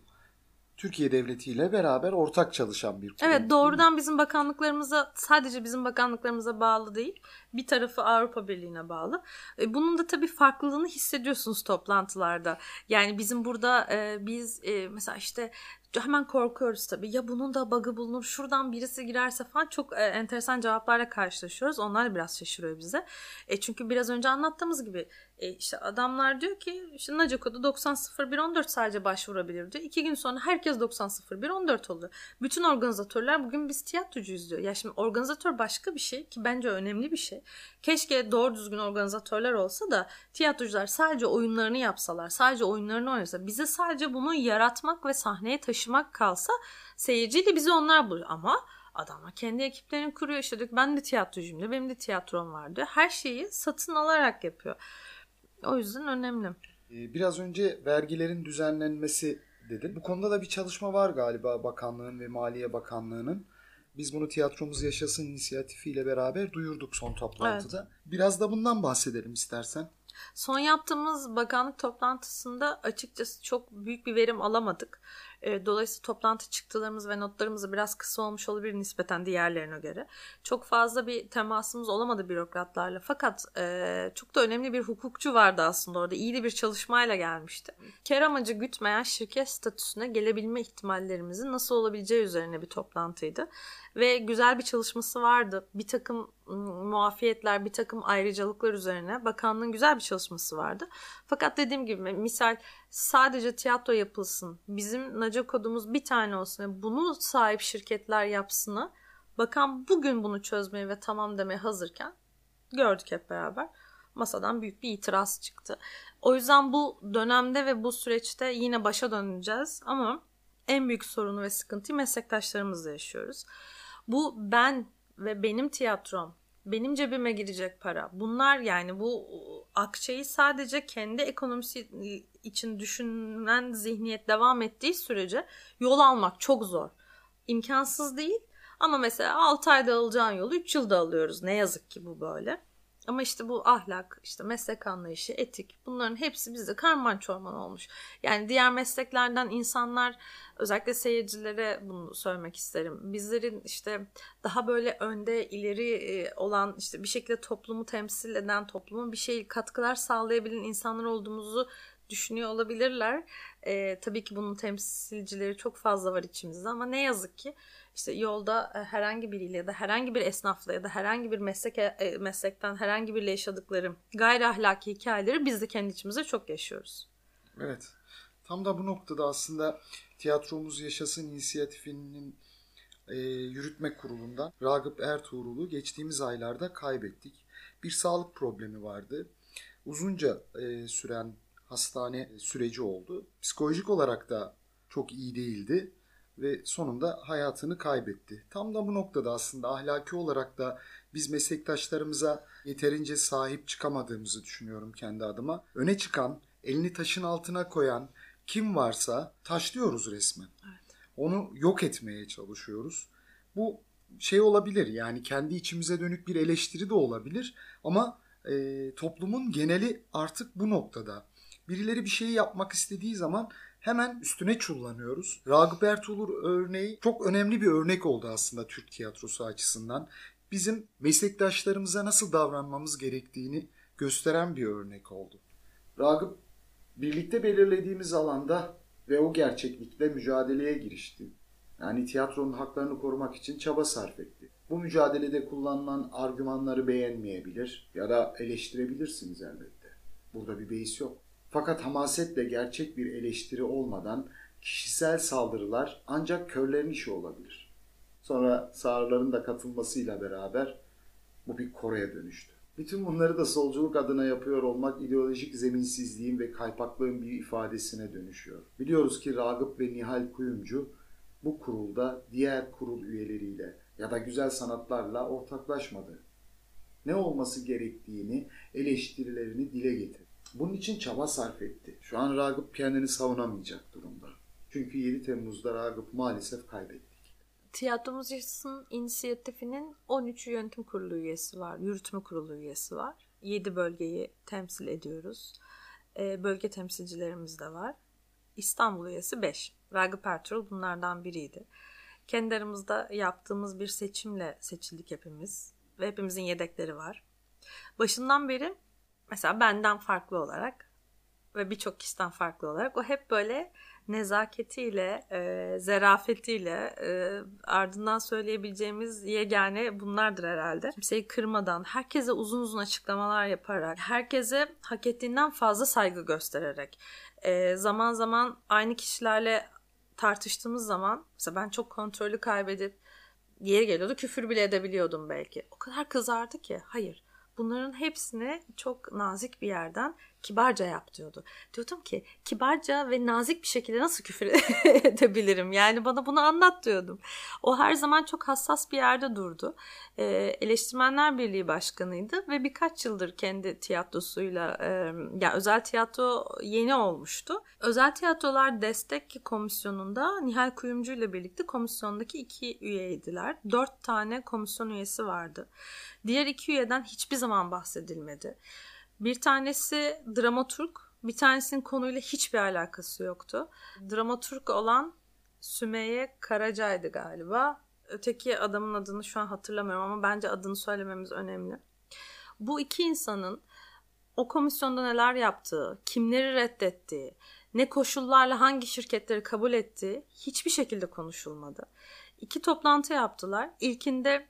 Türkiye Devleti ile beraber ortak çalışan bir kurum. Evet, doğrudan bizim bakanlıklarımıza, sadece bizim bakanlıklarımıza bağlı değil, bir tarafı Avrupa Birliği'ne bağlı. Bunun da tabii farklılığını hissediyorsunuz toplantılarda. Yani bizim burada e, biz e, mesela işte hemen korkuyoruz tabii. Ya bunun da bug'ı bulunur, şuradan birisi girerse falan çok e, enteresan cevaplarla karşılaşıyoruz. Onlar biraz şaşırıyor bize. E, çünkü biraz önce anlattığımız gibi e, işte adamlar diyor ki işte Nacako'da doksan sıfır bir on dört sadece başvurabilir diyor. İki gün sonra herkes doksan sıfır bir on dört oluyor. Bütün organizatörler bugün biz tiyatrocuyuz diyor. Ya şimdi organizatör başka bir şey ki bence önemli bir şey. Keşke doğru düzgün organizatörler olsa da tiyatrocular sadece oyunlarını yapsalar, sadece oyunlarını oynasa, bize sadece bunu yaratmak ve sahneye taşımak kalsa seyirciyle bizi onlar bulur. Ama adamlar kendi ekiplerini kuruyor, işte diyor ben de tiyatrocuyum diyor, benim de tiyatrom var diyor. Her şeyi satın alarak yapıyor. O yüzden önemli. Biraz önce vergilerin düzenlenmesi dedin. Bu konuda da bir çalışma var galiba Bakanlığın ve Maliye Bakanlığı'nın. Biz bunu Tiyatromuz Yaşasın inisiyatifiyle beraber duyurduk son toplantıda. Evet. Biraz da bundan bahsedelim istersen. Son yaptığımız bakanlık toplantısında açıkçası çok büyük bir verim alamadık. Dolayısıyla toplantı çıktılarımız ve notlarımız biraz kısa olmuş olabilir nispeten diğerlerine göre. Çok fazla bir temasımız olamadı bürokratlarla. Fakat e, çok da önemli bir hukukçu vardı aslında orada. İyi de bir çalışmayla gelmişti. Kar amacı gütmeyen şirket statüsüne gelebilme ihtimallerimizin nasıl olabileceği üzerine bir toplantıydı. Ve güzel bir çalışması vardı. Bir takım muafiyetler, bir takım ayrıcalıklar üzerine bakanlığın güzel bir çalışması vardı. Fakat dediğim gibi misal sadece tiyatro yapılsın, bizim N A C E kodumuz bir tane olsun, bunu sahip şirketler yapsını bakan bugün bunu çözmeye ve tamam demeye hazırken gördük hep beraber. Masadan büyük bir itiraz çıktı. O yüzden bu dönemde ve bu süreçte yine başa döneceğiz ama en büyük sorunu ve sıkıntıyı meslektaşlarımızla yaşıyoruz. Bu ben ve benim tiyatrom, benim cebime girecek para. Bunlar yani bu akçeyi sadece kendi ekonomisi için düşünen zihniyet devam ettiği sürece yol almak çok zor. İmkansız değil ama mesela altı ayda alacağın yolu üç yılda alıyoruz. Ne yazık ki bu böyle. Ama işte bu ahlak, işte meslek anlayışı, etik, bunların hepsi bizde karman çorman olmuş. Yani diğer mesleklerden insanlar, özellikle seyircilere bunu söylemek isterim. Bizlerin işte daha böyle önde, ileri olan, işte bir şekilde toplumu temsil eden, topluma bir şey katkılar sağlayabilen insanlar olduğumuzu düşünüyor olabilirler. Ee, tabii ki bunun temsilcileri çok fazla var içimizde ama ne yazık ki işte yolda herhangi biriyle ya da herhangi bir esnafla ya da herhangi bir meslek meslekten herhangi biriyle yaşadıkları gayri ahlaki hikayeleri biz de kendi içimizde çok yaşıyoruz. Evet. Tam da bu noktada aslında Tiyatromuz Yaşasın inisiyatifinin e, yürütme kurulundan Ragıp Ertuğrul'u geçtiğimiz aylarda kaybettik. Bir sağlık problemi vardı. Uzunca e, süren hastane süreci oldu. Psikolojik olarak da çok iyi değildi ve sonunda hayatını kaybetti. Tam da bu noktada aslında ahlaki olarak da biz meslektaşlarımıza yeterince sahip çıkamadığımızı düşünüyorum kendi adıma. Öne çıkan, elini taşın altına koyan kim varsa taşlıyoruz resmen. Evet. Onu yok etmeye çalışıyoruz. Bu şey olabilir yani kendi içimize dönük bir eleştiri de olabilir ama e, toplumun geneli artık bu noktada. Birileri bir şeyi yapmak istediği zaman hemen üstüne çullanıyoruz. Ragıp Ertuğrul örneği çok önemli bir örnek oldu aslında Türk tiyatrosu açısından. Bizim meslektaşlarımıza nasıl davranmamız gerektiğini gösteren bir örnek oldu. Ragıp birlikte belirlediğimiz alanda ve o gerçeklikle mücadeleye girişti. Yani tiyatronun haklarını korumak için çaba sarf etti. Bu mücadelede kullanılan argümanları beğenmeyebilir ya da eleştirebilirsiniz elbette. Burada bir beis yok. Fakat hamasetle gerçek bir eleştiri olmadan kişisel saldırılar ancak körlerin işi olabilir. Sonra sağırların da katılmasıyla beraber bu bir koraya dönüştü. Bütün bunları da solculuk adına yapıyor olmak ideolojik zeminsizliğin ve kaypaklığın bir ifadesine dönüşüyor. Biliyoruz ki Ragıp ve Nihal Kuyumcu bu kurulda diğer kurul üyeleriyle ya da güzel sanatlarla ortaklaşmadı. Ne olması gerektiğini, eleştirilerini dile getirdi. Bunun için çaba sarf etti. Şu an Ragıp kendini savunamayacak durumda. Çünkü yedi Temmuz'da Ragıp maalesef kaybettik. Tiyatromuz Yaşasın inisiyatifinin on üç yönetim kurulu üyesi var. Yürütme kurulu üyesi var. yedi bölgeyi temsil ediyoruz. Ee, bölge temsilcilerimiz de var. İstanbul üyesi beş. Ragıp Ertuğrul bunlardan biriydi. Kendi aramızda yaptığımız bir seçimle seçildik hepimiz. Ve hepimizin yedekleri var. Başından beri mesela benden farklı olarak ve birçok kişiden farklı olarak o hep böyle nezaketiyle, e, zerafetiyle e, ardından söyleyebileceğimiz yegane bunlardır herhalde. Kimseyi kırmadan, herkese uzun uzun açıklamalar yaparak, herkese hak ettiğinden fazla saygı göstererek, e, zaman zaman aynı kişilerle tartıştığımız zaman, mesela ben çok kontrolü kaybedip yeri geliyordu, küfür bile edebiliyordum belki. O kadar kızardı ki, hayır, bunların hepsini çok nazik bir yerden kibarca yap diyordu. Diyordum ki, kibarca ve nazik bir şekilde nasıl küfür edebilirim? Yani bana bunu anlat diyordum. O her zaman çok hassas bir yerde durdu. Ee, Eleştirmenler Birliği Başkanıydı ve birkaç yıldır kendi tiyatrosuyla, e, yani özel tiyatro yeni olmuştu. Özel Tiyatrolar Destek Komisyonu'nda Nihal Kuyumcu ile birlikte komisyondaki iki üyeydiler. Dört tane komisyon üyesi vardı. Diğer iki üyeden hiçbir zaman bahsedilmedi. Bir tanesi dramaturg, bir tanesinin konuyla hiçbir alakası yoktu. Dramaturg olan Sümeyye Karaca'ydı galiba. Öteki adamın adını şu an hatırlamıyorum ama bence adını söylememiz önemli. Bu iki insanın o komisyonda neler yaptığı, kimleri reddettiği, ne koşullarla hangi şirketleri kabul ettiği hiçbir şekilde konuşulmadı. İki toplantı yaptılar. İlkinde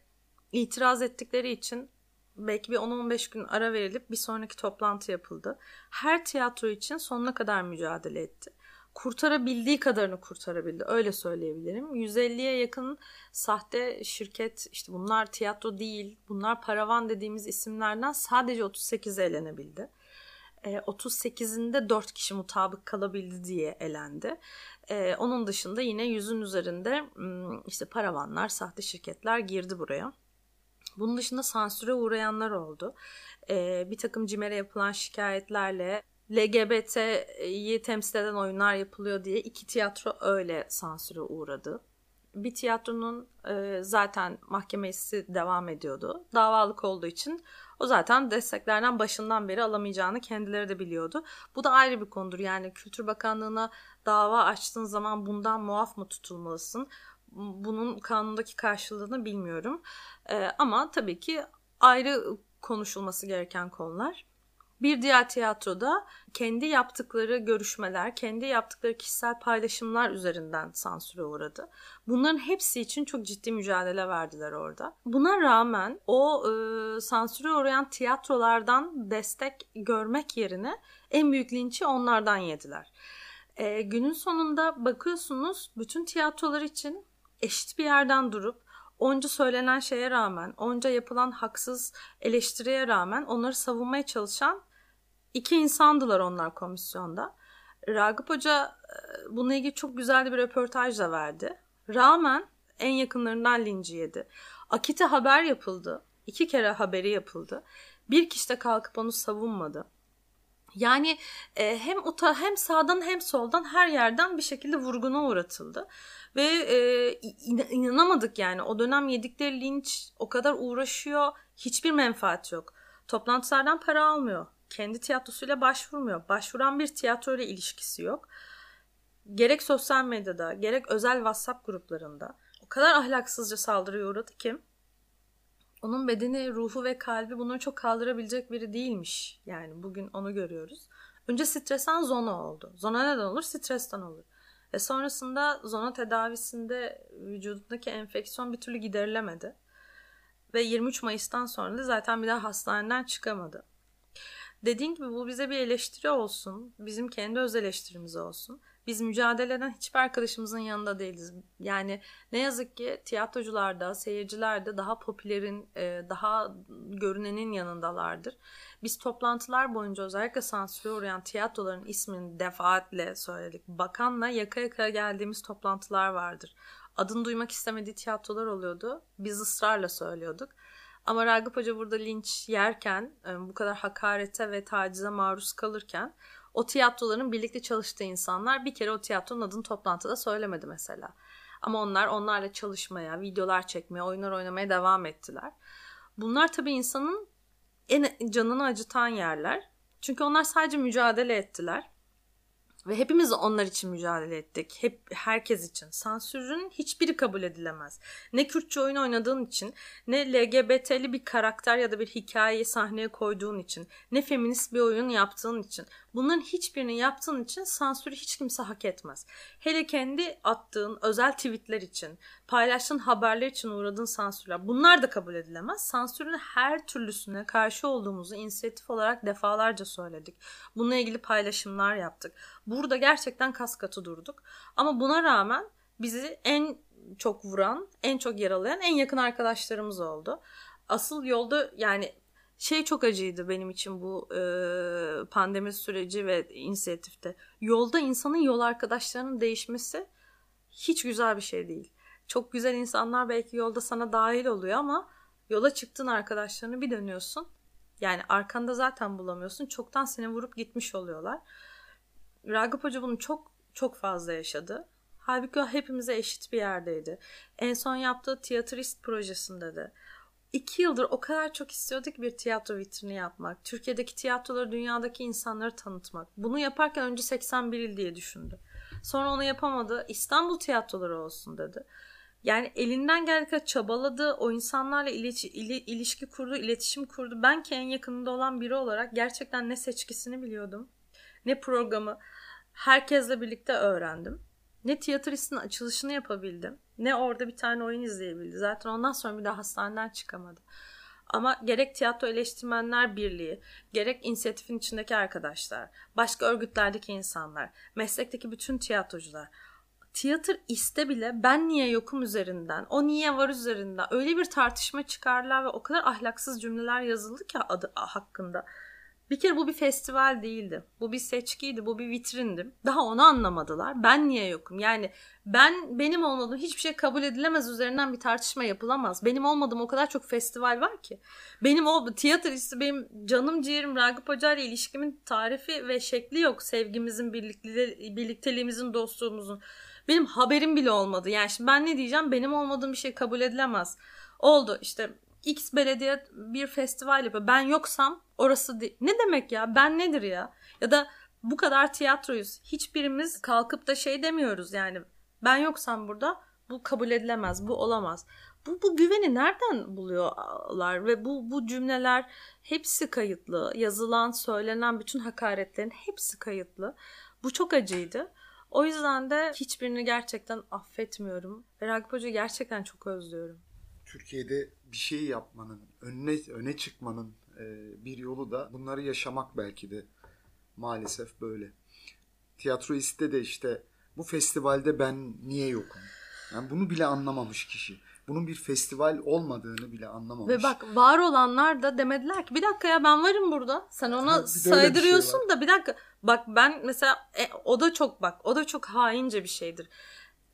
itiraz ettikleri için belki bir on on beş gün ara verilip bir sonraki toplantı yapıldı. Her tiyatro için sonuna kadar mücadele etti. Kurtarabildiği kadarını kurtarabildi. Öyle söyleyebilirim. yüz elliye yakın sahte şirket, işte bunlar tiyatro değil, bunlar paravan dediğimiz isimlerden sadece otuz sekizi elenebildi. otuz sekizinde dört kişi mutabık kalabildi diye elendi. Onun dışında yine yüzün üzerinde işte paravanlar, sahte şirketler girdi buraya. Bunun dışında sansüre uğrayanlar oldu. Ee, bir takım CİMER'e yapılan şikayetlerle L G B T'yi temsil eden oyunlar yapılıyor diye iki tiyatro öyle sansüre uğradı. Bir tiyatronun e, zaten mahkemesi devam ediyordu. Davalık olduğu için o zaten desteklerden başından beri alamayacağını kendileri de biliyordu. Bu da ayrı bir konudur. Yani Kültür Bakanlığı'na dava açtığın zaman bundan muaf mı tutulmalısın? Bunun kanundaki karşılığını bilmiyorum. Ee, ama tabii ki ayrı konuşulması gereken konular. Bir diğer tiyatroda kendi yaptıkları görüşmeler, kendi yaptıkları kişisel paylaşımlar üzerinden sansüre uğradı. Bunların hepsi için çok ciddi mücadele verdiler orada. Buna rağmen o e, sansüre uğrayan tiyatrolardan destek görmek yerine en büyük linçi onlardan yediler. E, günün sonunda bakıyorsunuz bütün tiyatrolar için eşit bir yerden durup onca söylenen şeye rağmen, onca yapılan haksız eleştiriye rağmen onları savunmaya çalışan iki insandılar onlar komisyonda. Ragıp Hoca bununla ilgili çok güzel bir röportaj da verdi. Rağmen en yakınlarından linci yedi. Akit'e haber yapıldı. İki kere haberi yapıldı. Bir kişi de kalkıp onu savunmadı. Yani e, hem uta, hem sağdan hem soldan her yerden bir şekilde vurguna uğratıldı. Ve e, in, inanamadık yani o dönem yedikleri linç, o kadar uğraşıyor, hiçbir menfaat yok. Toplantılardan para almıyor, kendi tiyatrosuyla başvurmuyor, başvuran bir tiyatroyla ilişkisi yok. Gerek sosyal medyada, gerek özel WhatsApp gruplarında o kadar ahlaksızca saldırıya uğradı ki. Onun bedeni, ruhu ve kalbi bunları çok kaldırabilecek biri değilmiş. Yani bugün onu görüyoruz. Önce stresten zona oldu. Zona neden olur? Stresten olur. Ve sonrasında zona tedavisinde vücudundaki enfeksiyon bir türlü giderilemedi. Ve yirmi üç Mayıs'tan sonra da zaten bir daha hastaneden çıkamadı. Dediğim gibi bu bize bir eleştiri olsun. Bizim kendi öz eleştirimiz olsun. Biz mücadele eden hiçbir arkadaşımızın yanında değiliz. Yani ne yazık ki tiyatrocularda, seyircilerde daha popülerin, daha görünenin yanındalardır. Biz toplantılar boyunca özellikle sansüre uğrayan tiyatroların ismini defaatle söyledik. Bakanla yaka yaka geldiğimiz toplantılar vardır. Adını duymak istemediği tiyatrolar oluyordu. Biz ısrarla söylüyorduk. Ama Ragıp Hoca burada linç yerken, bu kadar hakarete ve tacize maruz kalırken o tiyatroların birlikte çalıştığı insanlar bir kere o tiyatronun adını toplantıda söylemedi mesela. Ama onlar onlarla çalışmaya, videolar çekmeye, oyunlar oynamaya devam ettiler. Bunlar tabii insanın en canını acıtan yerler. Çünkü onlar sadece mücadele ettiler. Ve hepimiz onlar için mücadele ettik. Hep herkes için. Sansürün hiçbiri kabul edilemez. Ne Kürtçe oyun oynadığın için, ne L G B T'li bir karakter ya da bir hikayeyi sahneye koyduğun için, ne feminist bir oyun yaptığın için. Bunların hiçbirini yaptığın için sansürü hiç kimse hak etmez. Hele kendi attığın özel tweetler için, paylaştığın haberler için uğradığın sansürler. Bunlar da kabul edilemez. Sansürün her türlüsüne karşı olduğumuzu inisiyatif olarak defalarca söyledik. Bununla ilgili paylaşımlar yaptık. Burada gerçekten kas katı durduk. Ama buna rağmen bizi en çok vuran, en çok yaralayan en yakın arkadaşlarımız oldu. Asıl yolda yani şey çok acıydı benim için bu e, pandemi süreci ve inisiyatifte. Yolda insanın yol arkadaşlarının değişmesi hiç güzel bir şey değil. Çok güzel insanlar belki yolda sana dahil oluyor ama yola çıktığın arkadaşlarını bir dönüyorsun. Yani arkanda zaten bulamıyorsun. Çoktan seni vurup gitmiş oluyorlar. Ragıp Hoca bunu çok çok fazla yaşadı. Halbuki o hepimize eşit bir yerdeydi. En son yaptığı tiyatrist projesinde de. İki yıldır o kadar çok istiyorduk bir tiyatro vitrini yapmak. Türkiye'deki tiyatroları dünyadaki insanları tanıtmak. Bunu yaparken önce seksen bir il diye düşündü. Sonra onu yapamadı. İstanbul tiyatroları olsun dedi. Yani elinden geldiği kadar çabaladı. O insanlarla ilişki, ilişki kurdu, iletişim kurdu. Ben ki en yakınında olan biri olarak gerçekten ne seçkisini biliyordum, ne programı herkesle birlikte öğrendim. Ne tiyatristin açılışını yapabildim. Ne orada bir tane oyun izleyebildi. Zaten ondan sonra bir daha hastaneden çıkamadı. Ama gerek Tiyatro Eleştirmenler Birliği, gerek inisiyatifin içindeki arkadaşlar, başka örgütlerdeki insanlar, meslekteki bütün tiyatrocular. Tiyatro iste bile ben niye yokum üzerinden, o niye var üzerinden öyle bir tartışma çıkardılar ve o kadar ahlaksız cümleler yazıldı ki adı hakkında. Bir kere bu bir festival değildi. Bu bir seçkiydi, bu bir vitrindi. Daha onu anlamadılar. Ben niye yokum? Yani ben benim olmadığım hiçbir şey kabul edilemez üzerinden bir tartışma yapılamaz. Benim olmadığım o kadar çok festival var ki. Benim o tiyatristi, benim canım ciğerim Ragıp Hoca ile ilişkimin tarifi ve şekli yok. Sevgimizin, birlikteliğimizin, dostluğumuzun. Benim haberim bile olmadı. Yani şimdi ben ne diyeceğim? Benim olmadığım bir şey kabul edilemez. Oldu işte. X belediye bir festival yapıyor. Ben yoksam orası değil. Ne demek ya? Ben nedir ya? Ya da bu kadar tiyatroyuz. Hiçbirimiz kalkıp da şey demiyoruz yani. Ben yoksam burada bu kabul edilemez. Bu olamaz. Bu, bu güveni nereden buluyorlar? Ve bu, bu cümleler hepsi kayıtlı. Yazılan, söylenen bütün hakaretlerin hepsi kayıtlı. Bu çok acıydı. O yüzden de hiçbirini gerçekten affetmiyorum. Ve Ragıp Hoca'yı gerçekten çok özlüyorum. Türkiye'de bir şey yapmanın, önüne öne çıkmanın e, bir yolu da bunları yaşamak belki de maalesef böyle. Tiyatroiste de işte bu festivalde ben niye yokum? Yani bunu bile anlamamış kişi. Bunun bir festival olmadığını bile anlamamış. Ve bak var olanlar da demediler ki bir dakika ya ben varım burada. Sen ona ha, saydırıyorsun bir şey da bir dakika. Bak ben mesela e, o da çok bak o da çok haince bir şeydir.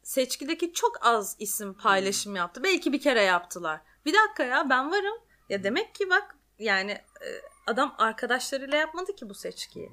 Seçkideki çok az isim paylaşım yaptı. Belki bir kere yaptılar. Bir dakika ya ben varım. Ya demek ki bak yani adam arkadaşlarıyla yapmadı ki bu seçkiyi.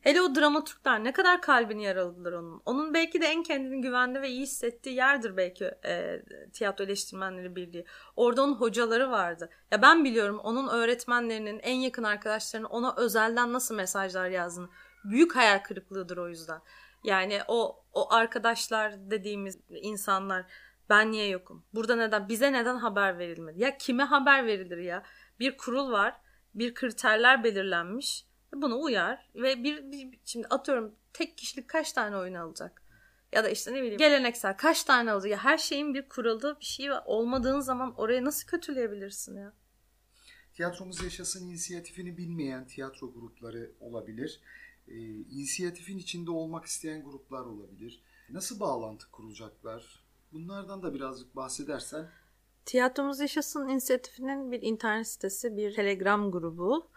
Hele o dramaturglar ne kadar kalbini yaraladılar onun. Onun belki de en kendini güvende ve iyi hissettiği yerdir belki e, Tiyatro Eleştirmenleri Birliği. Orada onun hocaları vardı. Ya ben biliyorum onun öğretmenlerinin en yakın arkadaşlarının ona özelden nasıl mesajlar yazdığını. Büyük hayal kırıklığıdır o yüzden. Yani o o arkadaşlar dediğimiz insanlar ben niye yokum? Burada neden bize neden haber verilmedi? Ya kime haber verilir ya? Bir kurul var, bir kriterler belirlenmiş. Buna uyar ve bir, bir şimdi atıyorum tek kişilik kaç tane oyun alacak? Ya da işte ne bileyim geleneksel kaç tane alacak? Ya her şeyin bir kuralı, bir şey olmadığın zaman oraya nasıl kötüleyebilirsin ya? Tiyatromuz Yaşasın inisiyatifini bilmeyen tiyatro grupları olabilir. E, inisiyatifin içinde olmak isteyen gruplar olabilir. Nasıl bağlantı kurulacaklar? Bunlardan da birazcık bahsedersen. Tiyatromuz Yaşasın inisiyatifinin bir internet sitesi, bir Telegram grubu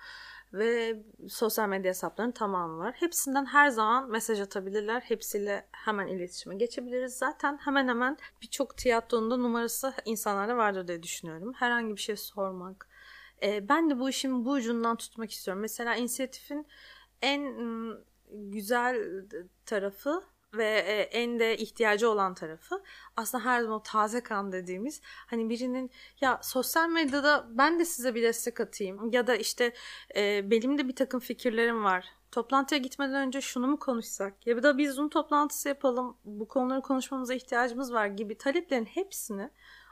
ve sosyal medya hesaplarının tamamı var. Hepsinden her zaman mesaj atabilirler. Hepsiyle hemen iletişime geçebiliriz. Zaten hemen hemen birçok tiyatronun da numarası insanlarda vardır diye düşünüyorum. Herhangi bir şey sormak. E, ben de bu işin bu ucundan tutmak istiyorum. Mesela inisiyatifin en güzel tarafı ve en de ihtiyacı olan tarafı aslında her zaman o taze kan dediğimiz, hani birinin ya sosyal medyada ben de size bir destek atayım ya da işte e, benim de bir takım fikirlerim var. Toplantıya gitmeden önce şunu mu konuşsak ya da bir Zoom toplantısı yapalım, bu konuları konuşmamıza ihtiyacımız var gibi taleplerin hepsini,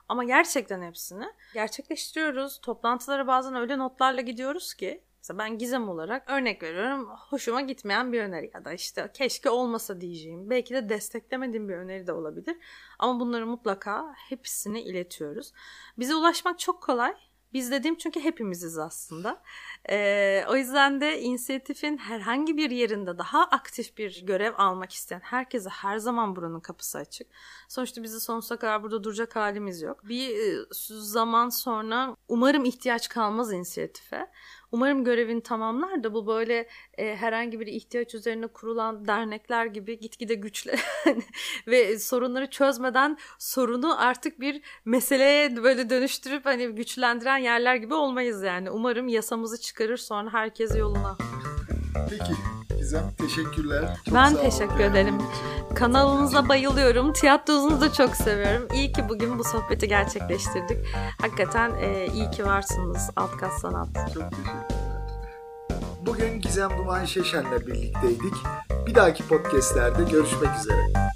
ama gerçekten hepsini gerçekleştiriyoruz. Toplantılara bazen öyle notlarla gidiyoruz ki, mesela ben Gizem olarak örnek veriyorum, hoşuma gitmeyen bir öneri ya da işte keşke olmasa diyeceğim, belki de desteklemediğim bir öneri de olabilir. Ama bunları mutlaka hepsini iletiyoruz. Bize ulaşmak çok kolay. Biz dediğim çünkü hepimiziz aslında. Ee, o yüzden de inisiyatifin herhangi bir yerinde daha aktif bir görev almak isteyen herkese her zaman buranın kapısı açık. Sonuçta bizi sonsuza kadar burada duracak halimiz yok. Bir zaman sonra umarım ihtiyaç kalmaz inisiyatife. Umarım görevini tamamlar da bu böyle e, herhangi bir ihtiyaç üzerine kurulan dernekler gibi gitgide güçle ve sorunları çözmeden sorunu artık bir meseleye böyle dönüştürüp hani güçlendiren yerler gibi olmayız yani. Umarım yasamızı çıkarır sonra herkes yoluna. Peki Gizem, teşekkürler. Çok ben teşekkür ol. ederim. Kanalınıza bayılıyorum. Tiyatronuzu da çok seviyorum. İyi ki bugün bu sohbeti gerçekleştirdik. Hakikaten e, iyi ki varsınız Altkat Sanat. Çok teşekkürler. Bugün Gizem Duman Şeşen'le birlikteydik. Bir dahaki podcastlerde görüşmek üzere.